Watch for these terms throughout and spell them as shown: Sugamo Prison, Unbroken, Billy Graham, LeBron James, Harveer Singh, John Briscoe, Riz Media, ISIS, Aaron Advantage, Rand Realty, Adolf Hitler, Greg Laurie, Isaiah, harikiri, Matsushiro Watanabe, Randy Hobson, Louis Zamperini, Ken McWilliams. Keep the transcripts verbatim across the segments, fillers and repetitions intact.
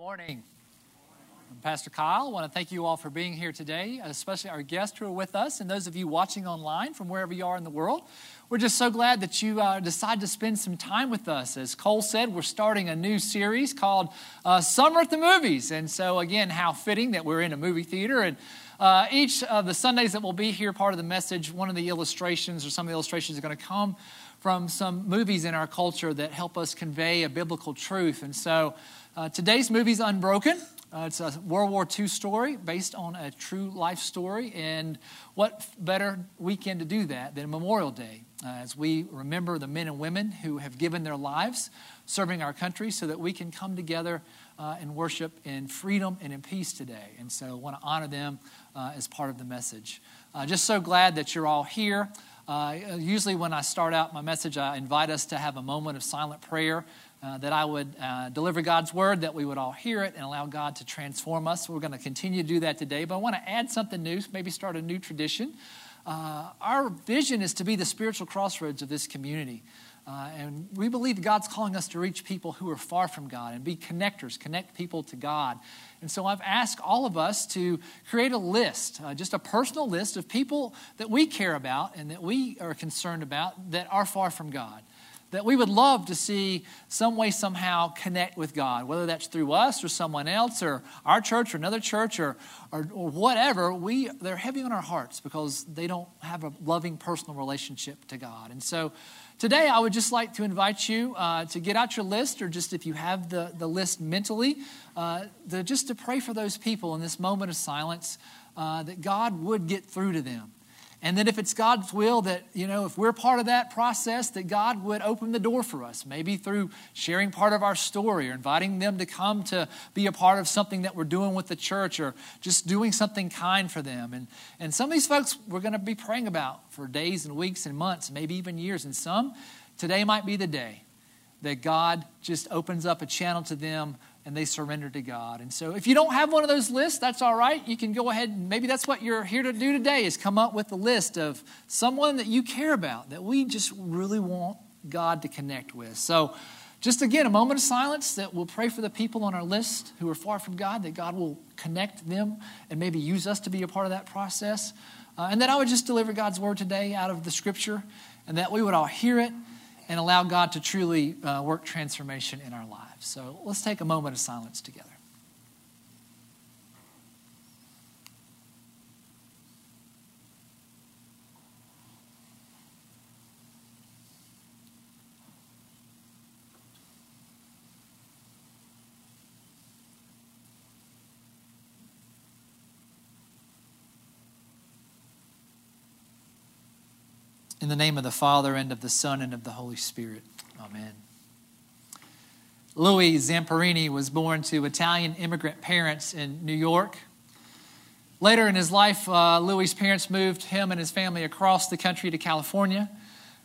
Morning. I'm Pastor Kyle. I want to thank you all for being here today, especially our guests who are with us and those of you watching online from wherever you are in the world. We're just so glad that you uh, decided to spend some time with us. As Cole said, we're starting a new series called uh, Summer at the Movies. And so again, how fitting that we're in a movie theater. And uh, each of the Sundays that we'll be here, part of the message, one of the illustrations or some of the illustrations are going to come from some movies in our culture that help us convey a biblical truth. And so uh, today's movie is Unbroken. Uh, it's a World War Two story based on a true life story. And what better weekend to do that than Memorial Day, uh, as we remember the men and women who have given their lives serving our country so that we can come together uh, and worship in freedom and in peace today. And so I want to honor them uh, as part of the message. Uh, just so glad that you're all here. Uh, usually when I start out my message, I invite us to have a moment of silent prayer, uh, that I would uh, deliver God's word, that we would all hear it and allow God to transform us. We're going to continue to do that today, but I want to add something new, maybe start a new tradition. Uh, our vision is to be the spiritual crossroads of this community. Uh, and we believe that God's calling us to reach people who are far from God and be connectors, connect people to God. And so I've asked all of us to create a list, uh, just a personal list of people that we care about and that we are concerned about that are far from God, that we would love to see some way, somehow connect with God, whether that's through us or someone else or our church or another church or, or, or whatever. We, they're heavy on our hearts because they don't have a loving personal relationship to God. And so today, I would just like to invite you uh, to get out your list, or just if you have the, the list mentally, uh, to, just to pray for those people in this moment of silence, uh, that God would get through to them. And that if it's God's will that, you know, if we're part of that process, that God would open the door for us, maybe through sharing part of our story or inviting them to come to be a part of something that we're doing with the church or just doing something kind for them. And, and some of these folks we're going to be praying about for days and weeks and months, maybe even years. And some, today might be the day that God just opens up a channel to them and they surrender to God. And so if you don't have one of those lists, that's all right. You can go ahead and maybe that's what you're here to do today, is come up with a list of someone that you care about, that we just really want God to connect with. So just again, a moment of silence that we'll pray for the people on our list who are far from God, that God will connect them and maybe use us to be a part of that process. Uh, and that I would just deliver God's word today out of the scripture, and that we would all hear it and allow God to truly uh, work transformation in our lives. So let's take a moment of silence together. In the name of the Father, and of the Son, and of the Holy Spirit. Amen. Louis Zamperini was born to Italian immigrant parents in New York. Later in his life, uh, Louis' parents moved him and his family across the country to California.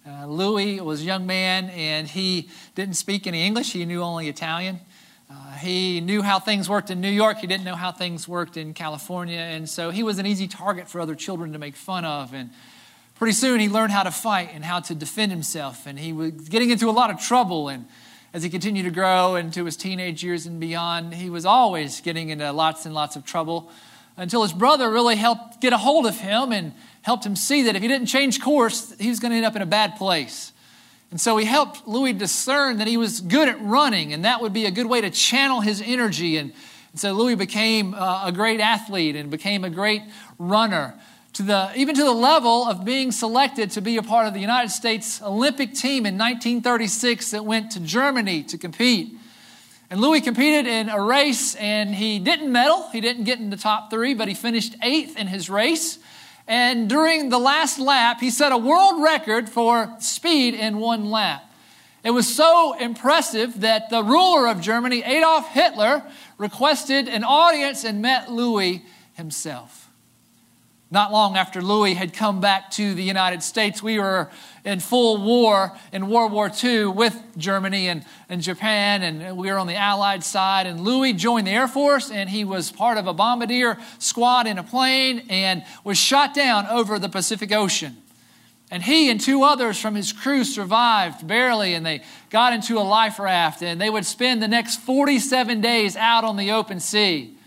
Uh, Louis was a young man, and he didn't speak any English. He knew only Italian. Uh, he knew how things worked in New York. He didn't know how things worked in California. And so he was an easy target for other children to make fun of. And pretty soon he learned how to fight and how to defend himself, and he was getting into a lot of trouble. And as he continued to grow into his teenage years and beyond, he was always getting into lots and lots of trouble, until his brother really helped get a hold of him and helped him see that if he didn't change course, he was going to end up in a bad place. And so he helped Louis discern that he was good at running, and that would be a good way to channel his energy. And so Louis became a great athlete and became a great runner, to the, even to the level of being selected to be a part of the United States Olympic team in nineteen thirty-six that went to Germany to compete. And Louis competed in a race, and he didn't medal. He didn't get in the top three, but he finished eighth in his race. And during the last lap, he set a world record for speed in one lap. It was so impressive that the ruler of Germany, Adolf Hitler, requested an audience and met Louis himself. Not long after Louis had come back to the United States, we were in full war in World War Two with Germany and, and Japan, and we were on the Allied side. And Louis joined the Air Force, and he was part of a bombardier squad in a plane and was shot down over the Pacific Ocean. And he and two others from his crew survived barely, and they got into a life raft, and they would spend the next forty-seven days out on the open sea.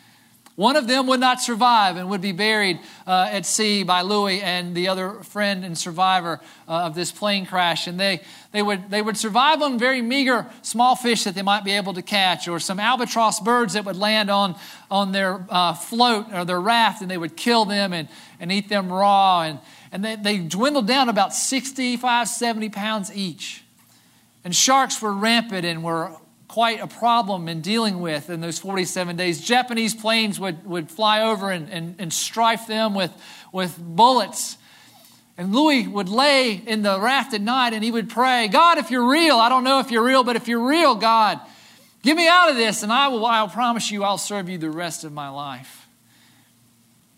One of them would not survive and would be buried uh, at sea by Louis and the other friend and survivor uh, of this plane crash. And they, they, would, they would survive on very meager small fish that they might be able to catch, or some albatross birds that would land on, on their uh, float or their raft, and they would kill them and, and eat them raw. And, and they, they dwindled down about sixty-five, seventy pounds each. And sharks were rampant and were quite a problem in dealing with in those forty-seven days. Japanese planes would, would fly over and, and, and strife them with, with bullets. And Louis would lay in the raft at night and he would pray, God, if you're real, I don't know if you're real, but if you're real, God, get me out of this and I will, I'll promise you I'll serve you the rest of my life.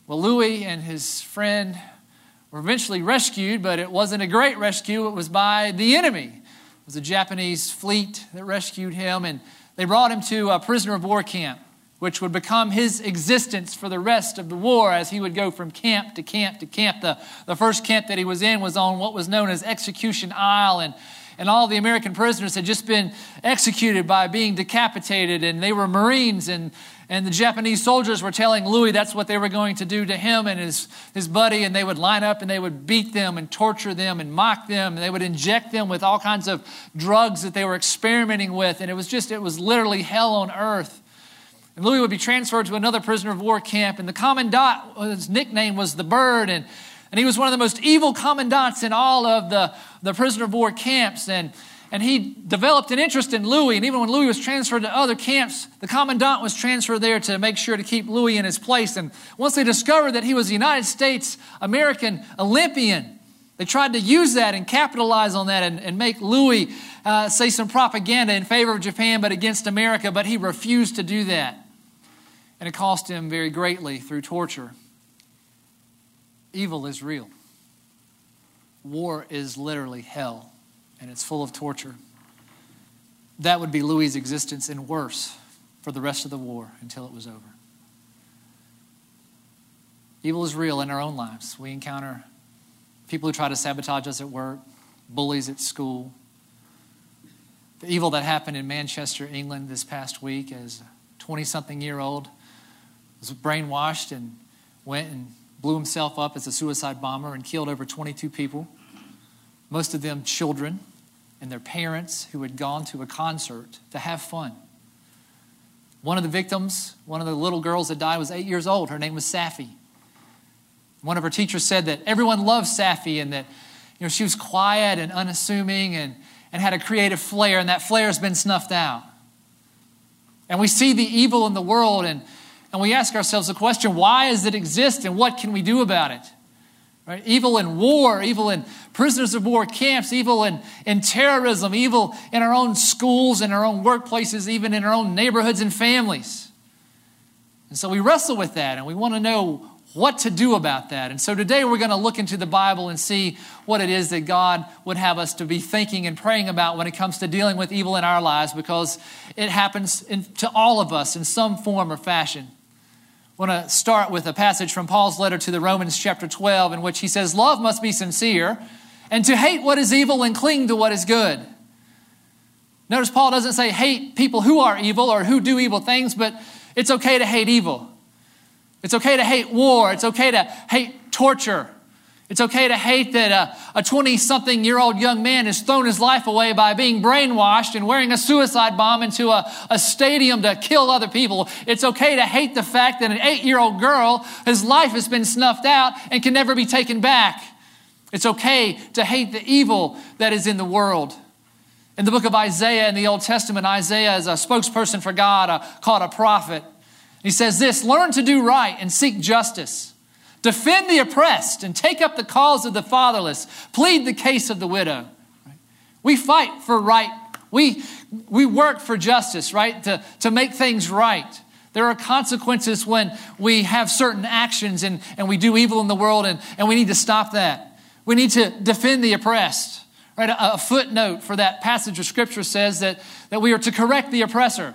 Well, Louis and his friend were eventually rescued, but it wasn't a great rescue. It was by the enemy. It was a Japanese fleet that rescued him, and they brought him to a prisoner of war camp, which would become his existence for the rest of the war as he would go from camp to camp to camp. The, the first camp that he was in was on what was known as Execution Isle, and, and all the American prisoners had just been executed by being decapitated, and they were Marines, and, and the Japanese soldiers were telling Louis that's what they were going to do to him and his, his buddy, and they would line up and they would beat them and torture them and mock them, and they would inject them with all kinds of drugs that they were experimenting with, and it was just, it was literally hell on earth. And Louis would be transferred to another prisoner of war camp, and the commandant, his nickname was the Bird, and, and he was one of the most evil commandants in all of the, the prisoner of war camps, and And he developed an interest in Louis, and even when Louis was transferred to other camps, the commandant was transferred there to make sure to keep Louis in his place. And once they discovered that he was a United States American Olympian, they tried to use that and capitalize on that and, and make Louis uh, say some propaganda in favor of Japan but against America, but he refused to do that. And it cost him very greatly through torture. Evil is real. War is literally hell. And it's full of torture. That would be Louis' existence, and worse for the rest of the war until it was over. Evil is real in our own lives. We encounter people who try to sabotage us at work, bullies at school. The evil that happened in Manchester, England this past week as a twenty-something-year-old was brainwashed and went and blew himself up as a suicide bomber and killed over twenty-two people. Most of them children and their parents who had gone to a concert to have fun. One of the victims, one of the little girls that died, was eight years old. Her name was Safi. One of her teachers said that everyone loved Safi and that, you know, she was quiet and unassuming and, and had a creative flair, and that flair has been snuffed out. And we see the evil in the world, and, and we ask ourselves the question, why does it exist and what can we do about it? Right? Evil in war, evil in prisoners of war camps, evil in, in terrorism, evil in our own schools, in our own workplaces, even in our own neighborhoods and families. And so we wrestle with that, and we want to know what to do about that. And so today we're going to look into the Bible and see what it is that God would have us to be thinking and praying about when it comes to dealing with evil in our lives, because it happens in, to all of us in some form or fashion. I want to start with a passage from Paul's letter to the Romans chapter twelve, in which he says, love must be sincere, and to hate what is evil and cling to what is good. Notice Paul doesn't say hate people who are evil or who do evil things, but it's okay to hate evil. It's okay to hate war. It's okay to hate torture. It's okay to hate that a twenty-something-year-old young man has thrown his life away by being brainwashed and wearing a suicide bomb into a, a stadium to kill other people. It's okay to hate the fact that an eight-year-old girl, his life has been snuffed out and can never be taken back. It's okay to hate the evil that is in the world. In the book of Isaiah in the Old Testament, Isaiah is a spokesperson for God, a, called a prophet. He says this, learn to do right and seek justice. Defend the oppressed and take up the cause of the fatherless. Plead the case of the widow. Right? We fight for right. We, we work for justice, right? To, to make things right. There are consequences when we have certain actions and, and we do evil in the world, and, and we need to stop that. We need to defend the oppressed. Right? A, a footnote for that passage of Scripture says that, that we are to correct the oppressor.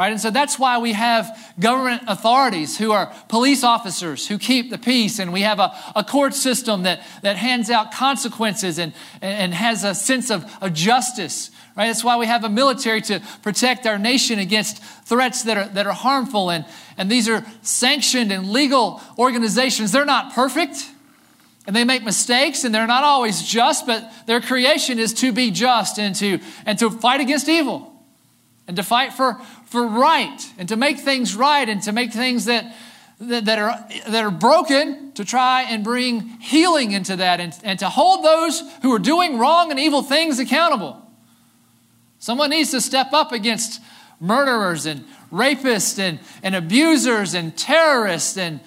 right? And so that's why we have government authorities who are police officers who keep the peace, and we have a, a court system that, that hands out consequences and, and has a sense of, of justice, right? That's why we have a military to protect our nation against threats that are, that are harmful, and, and these are sanctioned and legal organizations. They're not perfect, and they make mistakes, and they're not always just, but their creation is to be just and to, and to fight against evil and to fight for, for right and to make things right and to make things that, that, that, are, that are broken, to try and bring healing into that and, and to hold those who are doing wrong and evil things accountable. Someone needs to step up against murderers and rapists and, and abusers and terrorists, and,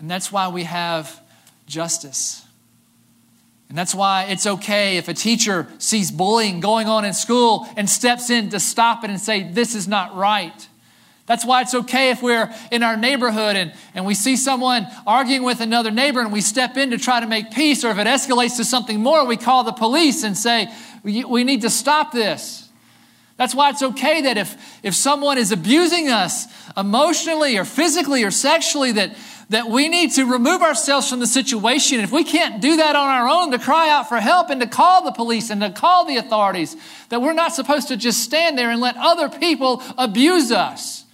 and that's why we have justice. And that's why it's okay if a teacher sees bullying going on in school and steps in to stop it and say, this is not right. That's why it's okay if we're in our neighborhood and, and we see someone arguing with another neighbor and we step in to try to make peace, or if it escalates to something more, we call the police and say, we, we need to stop this. That's why it's okay that if, if someone is abusing us emotionally or physically or sexually, that that we need to remove ourselves from the situation. If we can't do that on our own, to cry out for help and to call the police and to call the authorities, that we're not supposed to just stand there and let other people abuse us.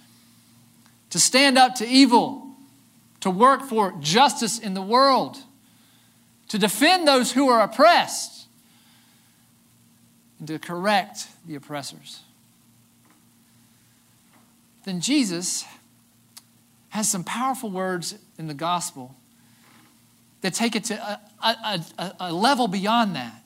To stand up to evil, to work for justice in the world, to defend those who are oppressed, and to correct the oppressors. Then Jesus has some powerful words in the gospel that take it to a, a, a, a level beyond that.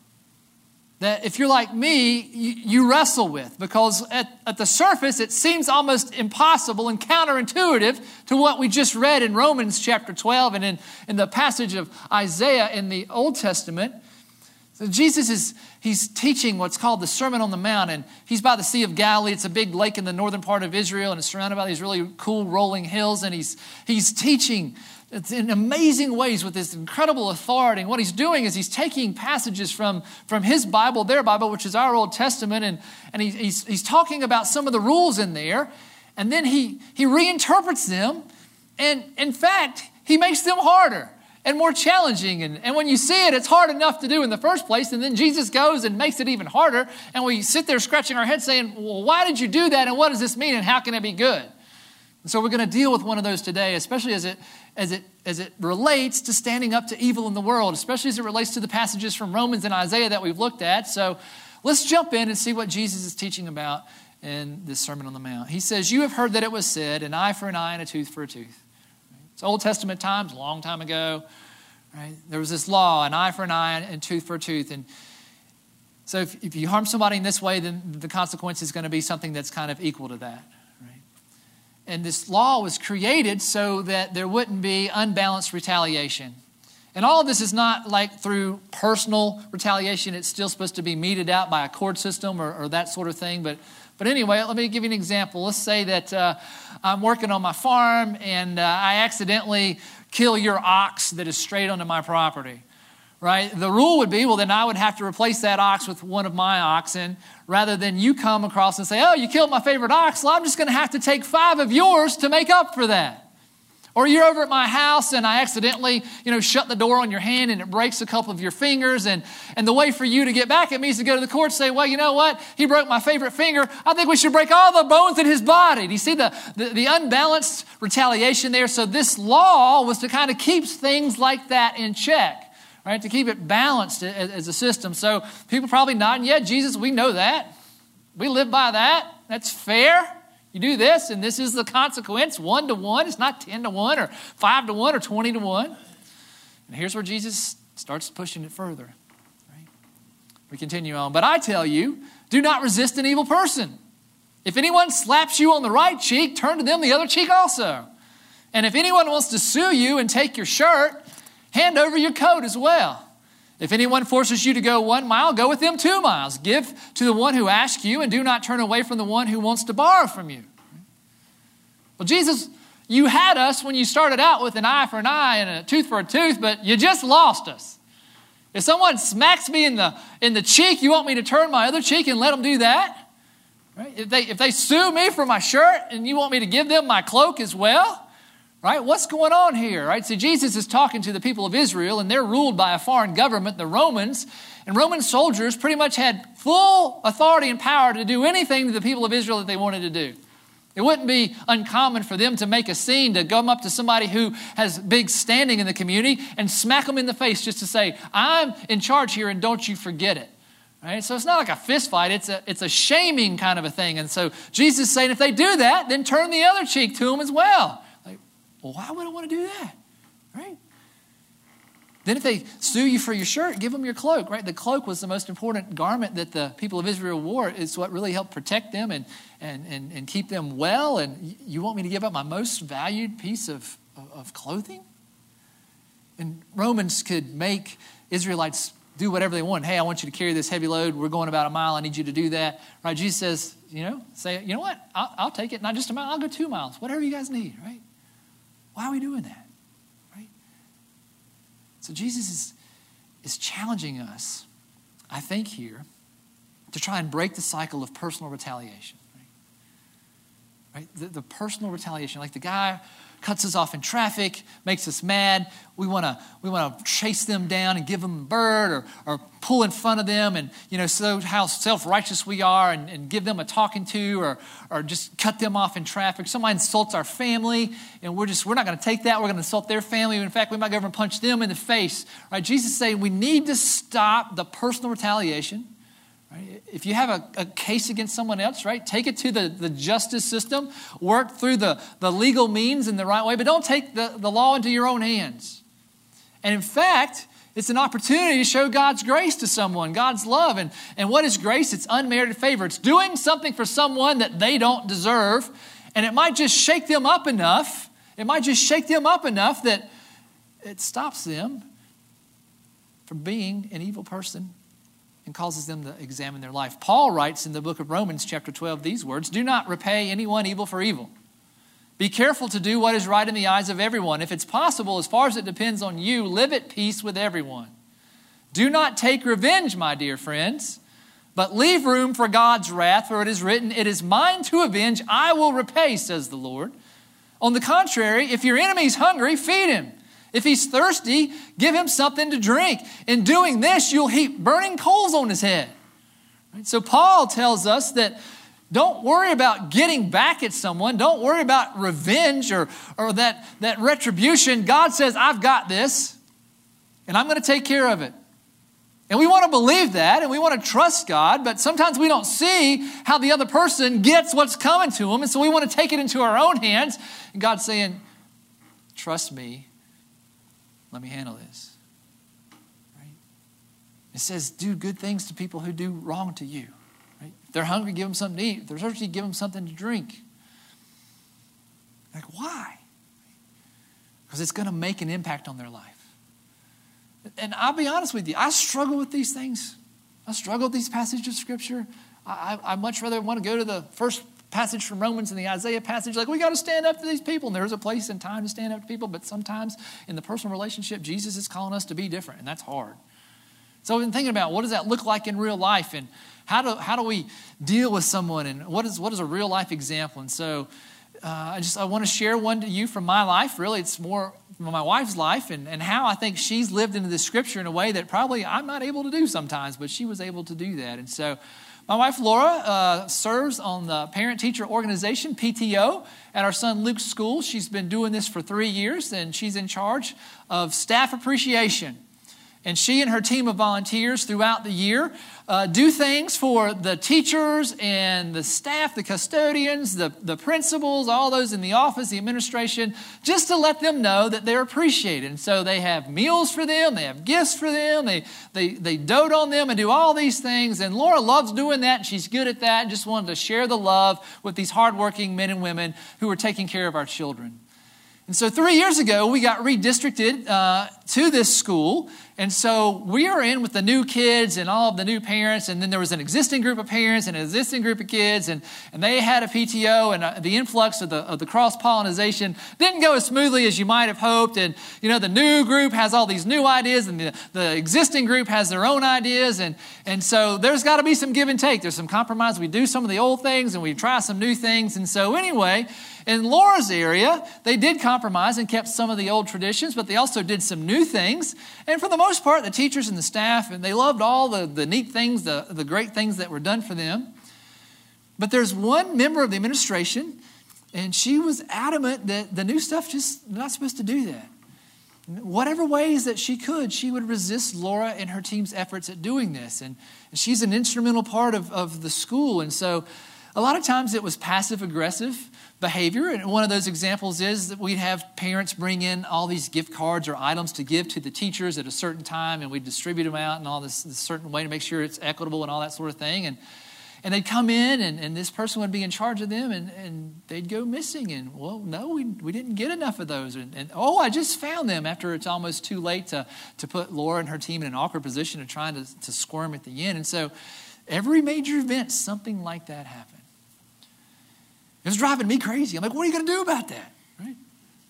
That if you're like me, you, you wrestle with, because at, at the surface, it seems almost impossible and counterintuitive to what we just read in Romans chapter twelve and in, in the passage of Isaiah in the Old Testament. So Jesus is he's teaching what's called the Sermon on the Mount, and he's by the Sea of Galilee. It's a big lake in the northern part of Israel, and it's surrounded by these really cool rolling hills, and he's he's teaching in amazing ways with this incredible authority. And what he's doing is he's taking passages from, from his Bible, their Bible, which is our Old Testament, and, and he, he's, he's talking about some of the rules in there, and then he, he reinterprets them, and in fact, he makes them harder and more challenging. And, and when you see it, it's hard enough to do in the first place, and then Jesus goes and makes it even harder, and we sit there scratching our heads saying, well, why did you do that, and what does this mean, and how can it be good? And so we're going to deal with one of those today, especially as it, as it, as it relates to standing up to evil in the world, especially as it relates to the passages from Romans and Isaiah that we've looked at. So let's jump in and see what Jesus is teaching about in this Sermon on the Mount. He says, you have heard that it was said, an eye for an eye and a tooth for a tooth. It's Old Testament times, long time ago, right? There was this law, an eye for an eye and tooth for a tooth. And so if, if you harm somebody in this way, then the consequence is going to be something that's kind of equal to that, right? And this law was created so that there wouldn't be unbalanced retaliation. And all of this is not like through personal retaliation. It's still supposed to be meted out by a court system or, or that sort of thing. But But anyway, let me give you an example. Let's say that uh, I'm working on my farm and uh, I accidentally kill your ox that is strayed onto my property, right? The rule would be, well, then I would have to replace that ox with one of my oxen, rather than you come across and say, oh, you killed my favorite ox, well, I'm just going to have to take five of yours to make up for that. Or you're over at my house and I accidentally, you know, shut the door on your hand and it breaks a couple of your fingers. And, and the way for you to get back at me is to go to the court and say, well, you know what? He broke my favorite finger. I think we should break all the bones in his body. Do you see the, the, the unbalanced retaliation there? So this law was to kind of keep things like that in check, right? To keep it balanced as, as a system. So people probably nodding, yeah, Jesus, we know that. We live by that. That's fair. You do this, and this is the consequence, one to one. It's not ten to one or five to one or twenty to one. And here's where Jesus starts pushing it further. Right? We continue on. But I tell you, do not resist an evil person. If anyone slaps you on the right cheek, turn to them the other cheek also. And if anyone wants to sue you and take your shirt, hand over your coat as well. If anyone forces you to go one mile, go with them two miles. Give to the one who asks you, and do not turn away from the one who wants to borrow from you. Well, Jesus, you had us when you started out with an eye for an eye and a tooth for a tooth, but you just lost us. If someone smacks me in the, in the cheek, you want me to turn my other cheek and let them do that? Right? If they, if they sue me for my shirt and you want me to give them my cloak as well, right? What's going on here, right? So Jesus is talking to the people of Israel, and they're ruled by a foreign government, the Romans. And Roman soldiers pretty much had full authority and power to do anything to the people of Israel that they wanted to do. It wouldn't be uncommon for them to make a scene, to come up to somebody who has big standing in the community and smack them in the face just to say, I'm in charge here and don't you forget it. Right? So it's not like a fist fight. It's a, it's a shaming kind of a thing. And so Jesus is saying if they do that, then turn the other cheek to them as well. Like, well, why would I want to do that? Right? Then if they sue you for your shirt, give them your cloak, right? The cloak was the most important garment that the people of Israel wore. It's what really helped protect them and and and, and keep them well. And you want me to give up my most valued piece of, of clothing? And Romans could make Israelites do whatever they want. Hey, I want you to carry this heavy load. We're going about a mile. I need you to do that. Right? Jesus says, you know, say, you know what? I'll, I'll take it. Not just a mile. I'll go two miles. Whatever you guys need, right? Why are we doing that? So Jesus is, is challenging us, I think here, to try and break the cycle of personal retaliation. Right? Right? The, the personal retaliation, like the guy cuts us off in traffic, makes us mad. We want to we want to chase them down and give them a bird, or, or pull in front of them, and you know, so how self-righteous we are, and, and give them a talking to, or or just cut them off in traffic. Somebody insults our family, and we're just we're not going to take that. We're going to insult their family. In fact, we might go over and punch them in the face. Right? Jesus is saying we need to stop the personal retaliation. Right? If you have a, a case against someone else, right, take it to the, the justice system, work through the, the legal means in the right way, but don't take the, the law into your own hands. And in fact, it's an opportunity to show God's grace to someone, God's love. And, and what is grace? It's unmerited favor. It's doing something for someone that they don't deserve, and it might just shake them up enough. It might just shake them up enough that it stops them from being an evil person and causes them to examine their life. Paul writes in the book of Romans chapter twelve these words, do not repay anyone evil for evil. Be careful to do what is right in the eyes of everyone. If it's possible, as far as it depends on you, live at peace with everyone. Do not take revenge, my dear friends, but leave room for God's wrath, for it is written, it is mine to avenge, I will repay, says the Lord. On the contrary, if your enemy is hungry, feed him. If he's thirsty, give him something to drink. In doing this, you'll heap burning coals on his head. Right? So Paul tells us that don't worry about getting back at someone. Don't worry about revenge or, or that, that retribution. God says, I've got this, and I'm going to take care of it. And we want to believe that, and we want to trust God, but sometimes we don't see how the other person gets what's coming to them, and so we want to take it into our own hands. And God's saying, trust me. Let me handle this. Right? It says, do good things to people who do wrong to you. Right? If they're hungry, give them something to eat. If they're thirsty, give them something to drink. Like, why? Because it's going to make an impact on their life. And I'll be honest with you, I struggle with these things. I struggle with these passages of Scripture. I, I, I much rather want to go to the first passage from Romans and the Isaiah passage, like we got to stand up to these people. And there's a place and time to stand up to people, but sometimes in the personal relationship, Jesus is calling us to be different, and that's hard. So I've been thinking about what does that look like in real life, and how do how do we deal with someone, and what is what is a real life example? And so uh, I just I want to share one to you from my life. Really, it's more from my wife's life, and and how I think she's lived into the Scripture in a way that probably I'm not able to do sometimes, but she was able to do that, and so. My wife, Laura, uh, serves on the parent-teacher organization, P T O, at our son Luke's school. She's been doing this for three years, and she's in charge of staff appreciation. And she and her team of volunteers throughout the year uh, do things for the teachers and the staff, the custodians, the, the principals, all those in the office, the administration, just to let them know that they're appreciated. And so they have meals for them, they have gifts for them, they, they, they dote on them and do all these things. And Laura loves doing that, and she's good at that, and just wanted to share the love with these hardworking men and women who are taking care of our children. And so three years ago, we got redistricted uh, to this school. And so we are in with the new kids and all of the new parents. And then there was an existing group of parents and an existing group of kids. And, and they had a P T O, and uh, the influx of the, of the cross-pollinization didn't go as smoothly as you might have hoped. And, you know, the new group has all these new ideas, and the, the existing group has their own ideas. And, and so there's got to be some give and take. There's some compromise. We do some of the old things, and we try some new things. And so anyway, in Laura's area, they did compromise and kept some of the old traditions, but they also did some new things. And for the most part, the teachers and the staff, and they loved all the, the neat things, the, the great things that were done for them. But there's one member of the administration, and she was adamant that the new stuff just not supposed to do that. Whatever ways that she could, she would resist Laura and her team's efforts at doing this. And, and she's an instrumental part of, of the school. And so a lot of times it was passive-aggressive behavior. And one of those examples is that we'd have parents bring in all these gift cards or items to give to the teachers at a certain time, and we'd distribute them out in all this, this certain way to make sure it's equitable and all that sort of thing. And and they'd come in, and, and this person would be in charge of them, and, and they'd go missing. And, well, no, we we didn't get enough of those. And, and, oh, I just found them, after it's almost too late to, to put Laura and her team in an awkward position of trying to, to squirm at the end. And so every major event, something like that happened. It was driving me crazy. I'm like, what are you going to do about that, right?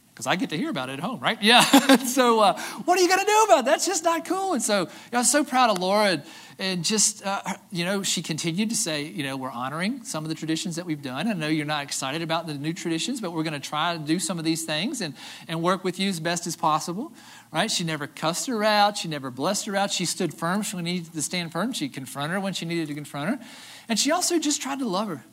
Because I get to hear about it at home, right? Yeah. so uh, what are you going to do about it? That's just not cool. And so you know, I was so proud of Laura. And, and just, uh, you know, she continued to say, you know, we're honoring some of the traditions that we've done. I know you're not excited about the new traditions, but we're going to try to do some of these things and, and work with you as best as possible, right? She never cussed her out. She never blessed her out. She stood firm. She needed to stand firm. She confronted her when she needed to confront her. And she also just tried to love her.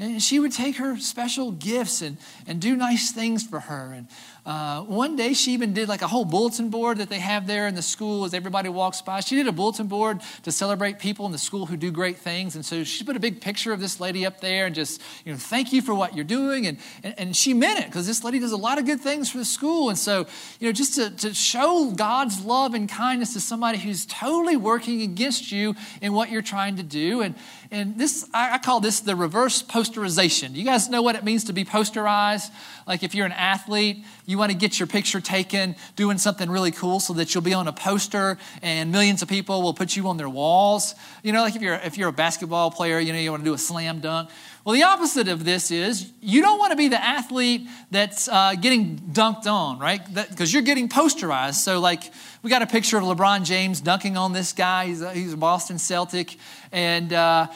And she would take her special gifts and, and do nice things for her. And uh, one day she even did like a whole bulletin board that they have there in the school as everybody walks by. She did a bulletin board to celebrate people in the school who do great things. And so she put a big picture of this lady up there and just, you know, thank you for what you're doing. And, and, and she meant it, because this lady does a lot of good things for the school. And so, you know, just to, to show God's love and kindness to somebody who's totally working against you in what you're trying to do. And, and this, I, I call this the reverse post. Posterization. You guys know what it means to be posterized? Like if you're an athlete, you want to get your picture taken doing something really cool so that you'll be on a poster and millions of people will put you on their walls. You know, like if you're if you're a basketball player, you know, you want to do a slam dunk. Well, the opposite of this is you don't want to be the athlete that's uh, getting dunked on, right? Because you're getting posterized. So like we got a picture of LeBron James dunking on this guy. He's a, he's a Boston Celtic. And uh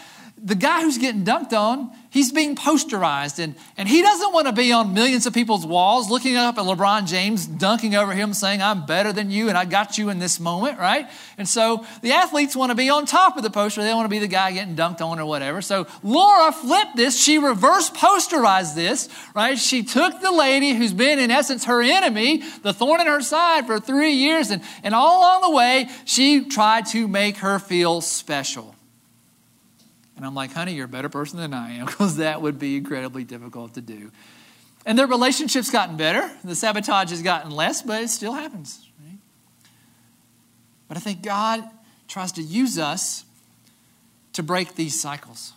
the guy who's getting dunked on, he's being posterized, and, and he doesn't want to be on millions of people's walls looking up at LeBron James, dunking over him, saying, I'm better than you, and I got you in this moment, right? And so the athletes want to be on top of the poster. They want to be the guy getting dunked on or whatever. So Laura flipped this. She reverse posterized this, right? She took the lady who's been, in essence, her enemy, the thorn in her side for three years, and, and all along the way, she tried to make her feel special. And I'm like, honey, you're a better person than I am, because that would be incredibly difficult to do. And their relationship's gotten better. The sabotage has gotten less, but it still happens, right? But I think God tries to use us to break these cycles.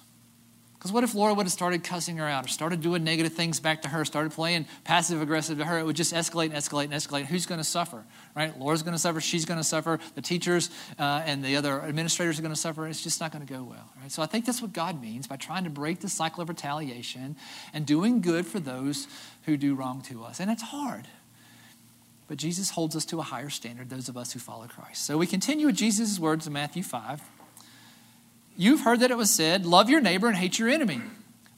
Because what if Laura would have started cussing her out or started doing negative things back to her, started playing passive-aggressive to her? It would just escalate and escalate and escalate. Who's going to suffer, right? Laura's going to suffer. She's going to suffer. The teachers uh, and the other administrators are going to suffer. It's just not going to go well, right? So I think that's what God means by trying to break the cycle of retaliation and doing good for those who do wrong to us. And it's hard. But Jesus holds us to a higher standard, those of us who follow Christ. So we continue with Jesus' words in Matthew five. You've heard that it was said, love your neighbor and hate your enemy.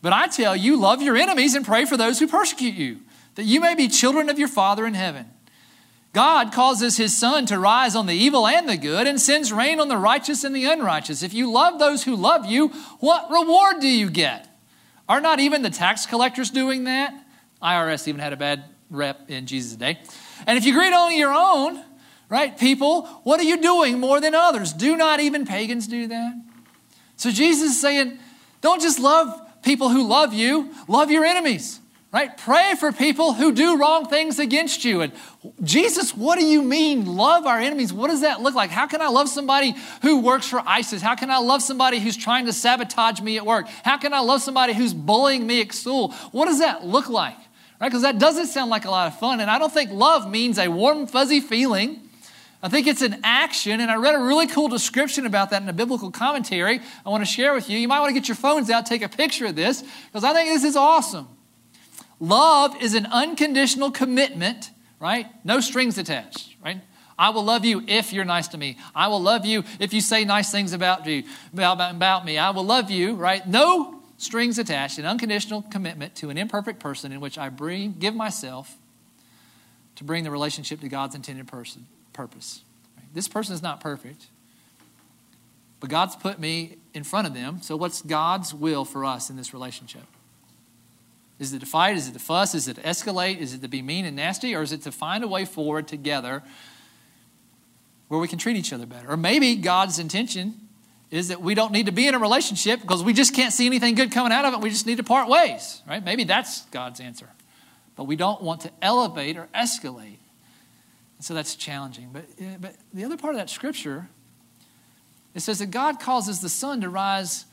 But I tell you, love your enemies and pray for those who persecute you, that you may be children of your Father in heaven. God causes his sun to rise on the evil and the good, and sends rain on the righteous and the unrighteous. If you love those who love you, what reward do you get? Are not even the tax collectors doing that? I R S even had a bad rep in Jesus' day. And if you greet only your own, right, people, what are you doing more than others? Do not even pagans do that? So Jesus is saying, don't just love people who love you, love your enemies, right? Pray for people who do wrong things against you. And Jesus, what do you mean love our enemies? What does that look like? How can I love somebody who works for ISIS? How can I love somebody who's trying to sabotage me at work? How can I love somebody who's bullying me at school? What does that look like? right? Because that doesn't sound like a lot of fun. And I don't think love means a warm, fuzzy feeling. I think it's an action. And I read a really cool description about that in a biblical commentary I want to share with you. You might want to get your phones out, take a picture of this, because I think this is awesome. Love is an unconditional commitment, right? No strings attached, right? I will love you if you're nice to me. I will love you if you say nice things about you, about, about me. I will love you, right? No strings attached, an unconditional commitment to an imperfect person in which I bring, give myself to bring the relationship to God's intended person, purpose. Right? This person is not perfect, but God's put me in front of them. So what's God's will for us in this relationship? Is it to fight? Is it to fuss? Is it to escalate? Is it to be mean and nasty? Or is it to find a way forward together where we can treat each other better? Or maybe God's intention is that we don't need to be in a relationship because we just can't see anything good coming out of it. We just need to part ways, right? Maybe that's God's answer. But we don't want to elevate or escalate. And so that's challenging. But, but the other part of that scripture, it says that God causes the sun to rise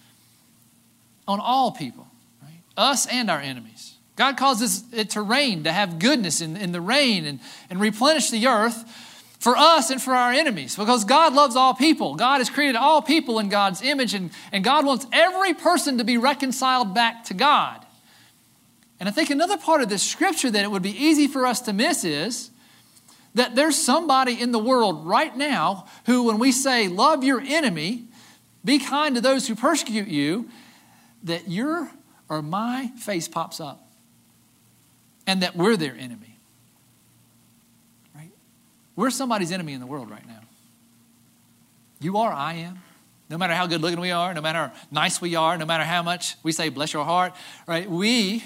on all people, right? Us and our enemies. God causes it to rain, to have goodness in, in the rain and, and replenish the earth, for us and for our enemies, because God loves all people. God has created all people in God's image, and, and God wants every person to be reconciled back to God. And I think another part of this scripture that it would be easy for us to miss is that there's somebody in the world right now who, when we say, love your enemy, be kind to those who persecute you, that your or my face pops up and that we're their enemy. We're somebody's enemy in the world right now. You are, I am. No matter how good looking we are, no matter how nice we are, no matter how much we say, bless your heart, right? We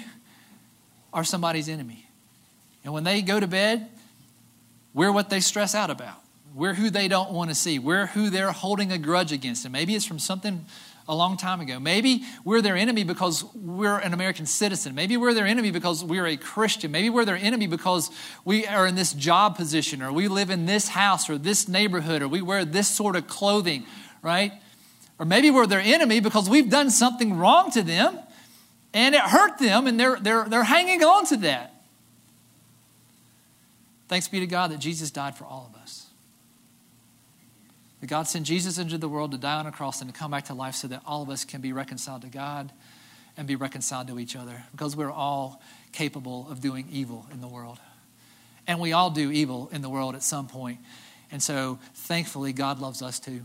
are somebody's enemy. And when they go to bed, we're what they stress out about. We're who they don't want to see. We're who they're holding a grudge against. And maybe it's from something a long time ago. Maybe we're their enemy because we're an American citizen. Maybe we're their enemy because we're a Christian. Maybe we're their enemy because we are in this job position, or we live in this house or this neighborhood, or we wear this sort of clothing, right? Or maybe we're their enemy because we've done something wrong to them and it hurt them, and they're, they're, they're hanging on to that. Thanks be to God that Jesus died for all of us. That God sent Jesus into the world to die on a cross and to come back to life so that all of us can be reconciled to God and be reconciled to each other, because we're all capable of doing evil in the world. And we all do evil in the world at some point. And so thankfully, God loves us too,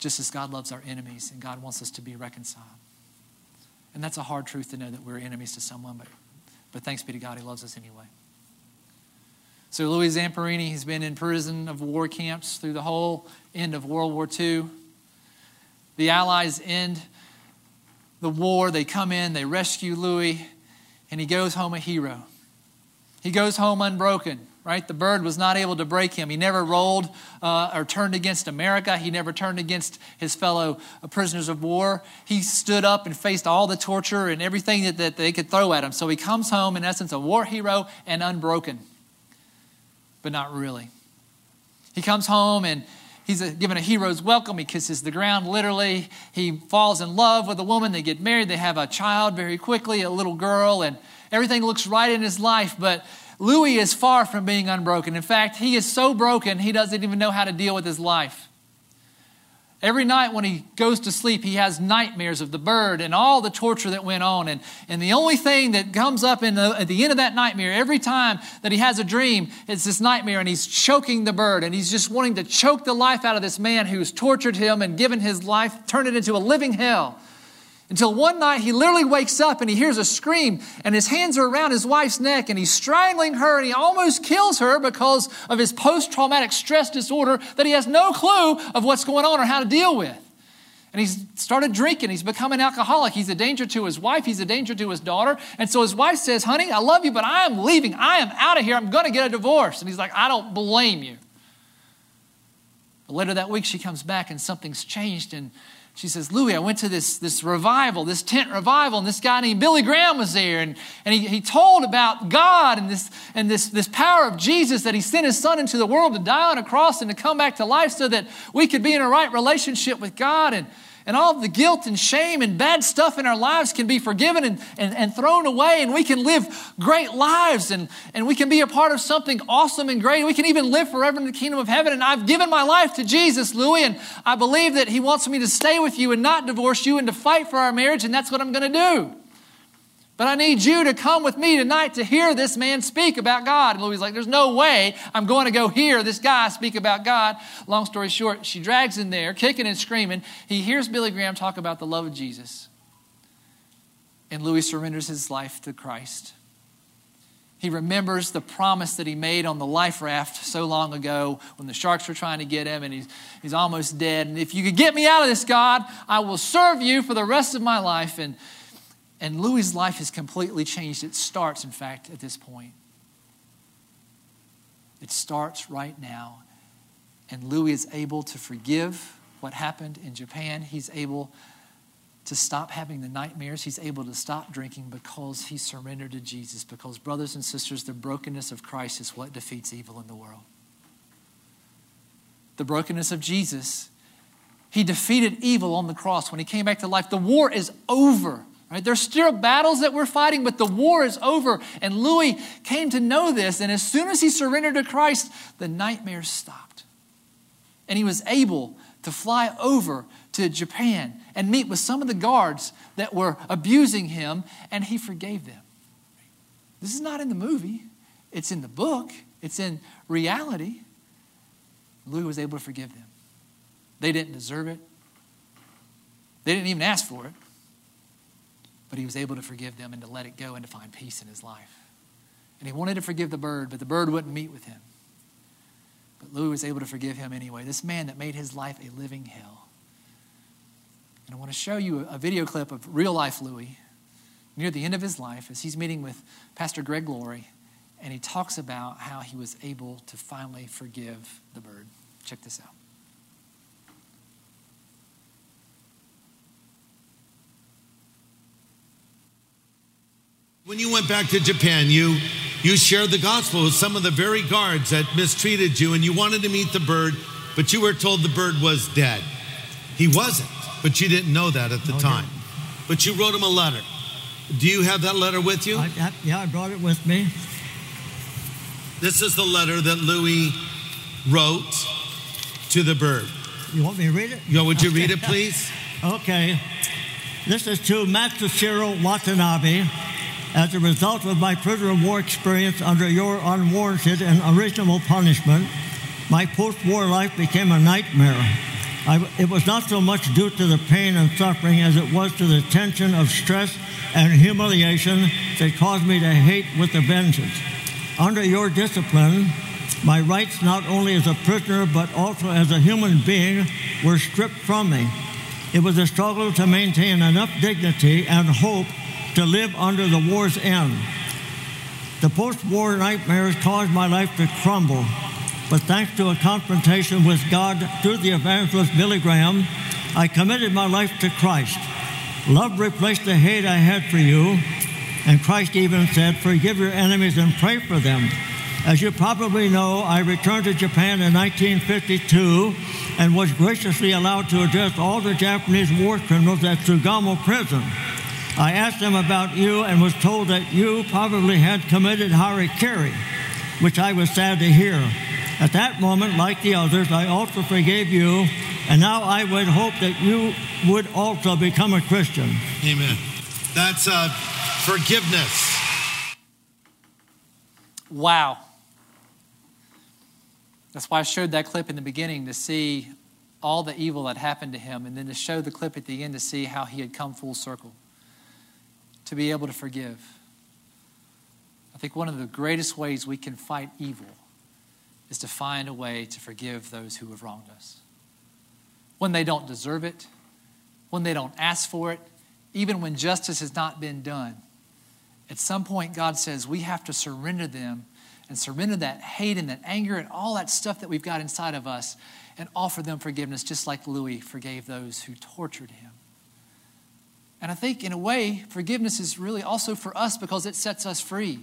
just as God loves our enemies, and God wants us to be reconciled. And that's a hard truth to know, that we're enemies to someone, but, but thanks be to God, He loves us anyway. So Louis Zamperini has been in prison of war camps through the whole end of World War Two. The Allies end the war. They come in, they rescue Louis, and he goes home a hero. He goes home unbroken, right? The bird was not able to break him. He never rolled uh, or turned against America. He never turned against his fellow prisoners of war. He stood up and faced all the torture and everything that, that they could throw at him. So he comes home, in essence, a war hero and unbroken. But not really. He comes home and he's a, given a hero's welcome. He kisses the ground, literally. He falls in love with a woman. They get married. They have a child very quickly, a little girl, and everything looks right in his life. But Louis is far from being unbroken. In fact, he is so broken, he doesn't even know how to deal with his life. Every night when he goes to sleep, he has nightmares of the bird and all the torture that went on. And, and the only thing that comes up in the, at the end of that nightmare, every time that he has a dream, it's this nightmare, and he's choking the bird, and he's just wanting to choke the life out of this man who's tortured him and given his life, turned it into a living hell. Until one night he literally wakes up and he hears a scream, and his hands are around his wife's neck, and he's strangling her, and he almost kills her because of his post-traumatic stress disorder that he has no clue of what's going on or how to deal with. And he's started drinking. He's become an alcoholic. He's a danger to his wife. He's a danger to his daughter. And so his wife says, honey, I love you, but I am leaving. I am out of here. I'm going to get a divorce. And he's like, I don't blame you. But later that week she comes back and something's changed, and she says, Louis, I went to this, this revival, this tent revival, and this guy named Billy Graham was there, and, and he, he told about God and, this, and this, this power of Jesus, that He sent His Son into the world to die on a cross and to come back to life so that we could be in a right relationship with God. And, And all of the guilt and shame and bad stuff in our lives can be forgiven and, and, and thrown away, and we can live great lives, and, and we can be a part of something awesome and great. We can even live forever in the kingdom of heaven. And I've given my life to Jesus, Louis, and I believe that he wants me to stay with you and not divorce you and to fight for our marriage, and that's what I'm going to do. But I need you to come with me tonight to hear this man speak about God. And Louis is like, there's no way I'm going to go hear this guy speak about God. Long story short, she drags him there, kicking and screaming. He hears Billy Graham talk about the love of Jesus. And Louis surrenders his life to Christ. He remembers the promise that he made on the life raft so long ago when the sharks were trying to get him and he's, he's almost dead. And if you could get me out of this, God, I will serve you for the rest of my life. And And Louis' life has completely changed. It starts, in fact, at this point. It starts right now. And Louis is able to forgive what happened in Japan. He's able to stop having the nightmares. He's able to stop drinking because he surrendered to Jesus. Because, brothers and sisters, the brokenness of Christ is what defeats evil in the world. The brokenness of Jesus. He defeated evil on the cross when he came back to life. The war is over. Right? There's still battles that we're fighting, but the war is over. And Louis came to know this. And as soon as he surrendered to Christ, the nightmares stopped. And he was able to fly over to Japan and meet with some of the guards that were abusing him. And he forgave them. This is not in the movie. It's in the book. It's in reality. Louis was able to forgive them. They didn't deserve it. They didn't even ask for it. But he was able to forgive them and to let it go and to find peace in his life. And he wanted to forgive the bird, but the bird wouldn't meet with him. But Louis was able to forgive him anyway. This man that made his life a living hell. And I want to show you a video clip of real life Louis near the end of his life as he's meeting with Pastor Greg Laurie. And he talks about how he was able to finally forgive the bird. Check this out. When you went back to Japan, you, you shared the gospel with some of the very guards that mistreated you, and you wanted to meet the bird, but you were told the bird was dead. He wasn't, but you didn't know that at the no, time. No. But you wrote him a letter. Do you have that letter with you? I, I, yeah, I brought it with me. This is the letter that Louis wrote to the bird. You want me to read it? Yeah, would you okay. read it, please? Okay. This is to Matsushiro Watanabe. As a result of my prisoner of war experience under your unwarranted and unreasonable punishment, my post-war life became a nightmare. I, it was not so much due to the pain and suffering as it was to the tension of stress and humiliation that caused me to hate with a vengeance. Under your discipline, my rights not only as a prisoner but also as a human being were stripped from me. It was a struggle to maintain enough dignity and hope to live under the war's end. The post-war nightmares caused my life to crumble, but thanks to a confrontation with God through the evangelist Billy Graham, I committed my life to Christ. Love replaced the hate I had for you, and Christ even said, forgive your enemies and pray for them. As you probably know, I returned to Japan in nineteen fifty-two and was graciously allowed to address all the Japanese war criminals at Sugamo Prison. I asked them about you and was told that you probably had committed harikiri, which I was sad to hear. At that moment, like the others, I also forgave you, and now I would hope that you would also become a Christian. Amen. That's uh, forgiveness. Wow. That's why I showed that clip in the beginning to see all the evil that happened to him, and then to show the clip at the end to see how he had come full circle. To be able to forgive. I think one of the greatest ways we can fight evil is to find a way to forgive those who have wronged us. When they don't deserve it, when they don't ask for it, even when justice has not been done, at some point God says we have to surrender them and surrender that hate and that anger and all that stuff that we've got inside of us and offer them forgiveness just like Louis forgave those who tortured him. And I think, in a way, forgiveness is really also for us because it sets us free.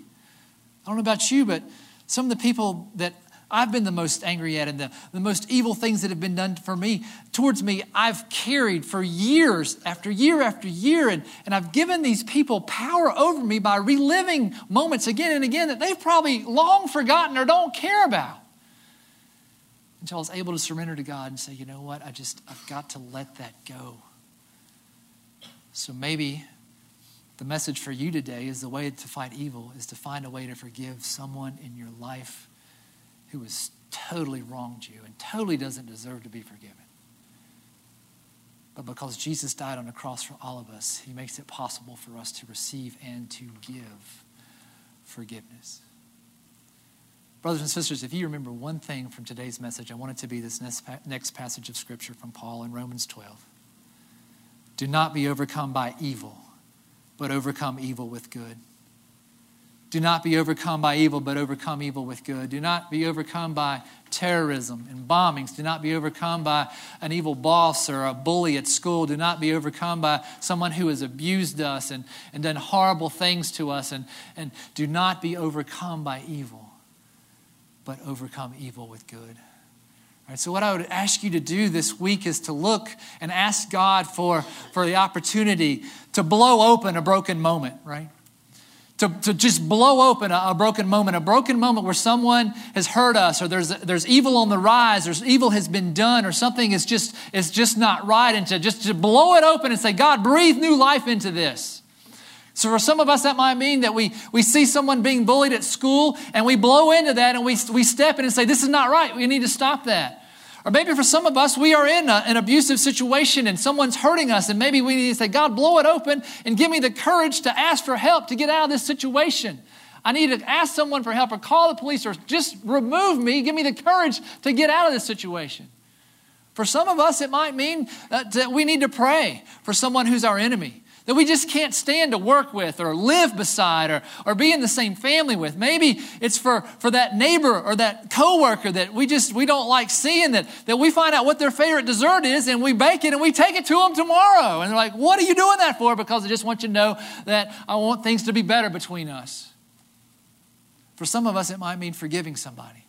I don't know about you, but some of the people that I've been the most angry at them. The most evil things that have been done for me, towards me, I've carried for years after year after year. And, and I've given these people power over me by reliving moments again and again that they've probably long forgotten or don't care about. Until I was able to surrender to God and say, you know what, I just, I've got to let that go. So maybe the message for you today is the way to fight evil is to find a way to forgive someone in your life who has totally wronged you and totally doesn't deserve to be forgiven. But because Jesus died on the cross for all of us, he makes it possible for us to receive and to give forgiveness. Brothers and sisters, if you remember one thing from today's message, I want it to be this next passage of Scripture from Paul in Romans twelve. Do not be overcome by evil, but overcome evil with good. Do not be overcome by evil, but overcome evil with good. Do not be overcome by terrorism and bombings. Do not be overcome by an evil boss or a bully at school. Do not be overcome by someone who has abused us and, and done horrible things to us. And, and do not be overcome by evil, but overcome evil with good. All right, so what I would ask you to do this week is to look and ask God for, for the opportunity to blow open a broken moment, right? To, to just blow open a, a broken moment, a broken moment where someone has hurt us, or there's there's evil on the rise, there's evil has been done, or something is just is just not right, and to just to blow it open and say, God, breathe new life into this. So for some of us, that might mean that we we see someone being bullied at school, and we blow into that, and we we step in and say, this is not right. We need to stop that. Or maybe for some of us, we are in a, an abusive situation and someone's hurting us, and maybe we need to say, God, blow it open and give me the courage to ask for help to get out of this situation. I need to ask someone for help or call the police or just remove me. Give me the courage to get out of this situation. For some of us, it might mean that, that we need to pray for someone who's our enemy, that we just can't stand to work with or live beside or, or be in the same family with. Maybe it's for, for that neighbor or that coworker that we just, we don't like seeing, that, that we find out what their favorite dessert is and we bake it and we take it to them tomorrow. And they're like, what are you doing that for? Because I just want you to know that I want things to be better between us. For some of us, it might mean forgiving somebody.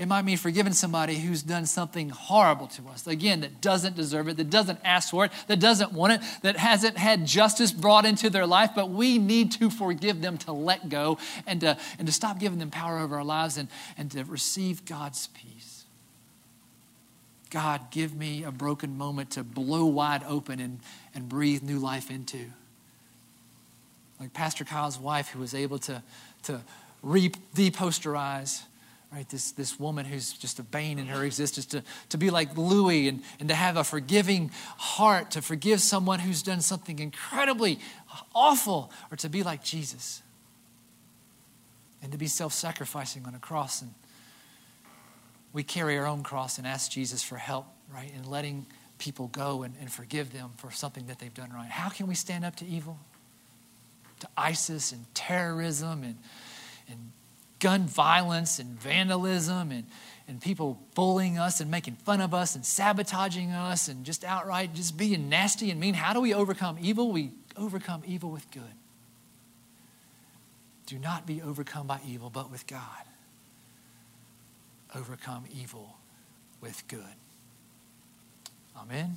It might mean forgiving somebody who's done something horrible to us. Again, that doesn't deserve it, that doesn't ask for it, that doesn't want it, that hasn't had justice brought into their life, but we need to forgive them, to let go, and to, and to stop giving them power over our lives and, and to receive God's peace. God, give me a broken moment to blow wide open and, and breathe new life into. Like Pastor Kyle's wife, who was able to, to re- deposterize Right, this, this woman who's just a bane in her existence, to, to be like Louis and, and to have a forgiving heart, to forgive someone who's done something incredibly awful, or to be like Jesus and to be self-sacrificing on a cross. And we carry our own cross and ask Jesus for help, right, in letting people go and, and forgive them for something that they've done right. How can we stand up to evil? To ISIS and terrorism and and gun violence and vandalism and, and people bullying us and making fun of us and sabotaging us and just outright just being nasty and mean. How do we overcome evil? We overcome evil with good. Do not be overcome by evil, but with God. Overcome evil with good. Amen.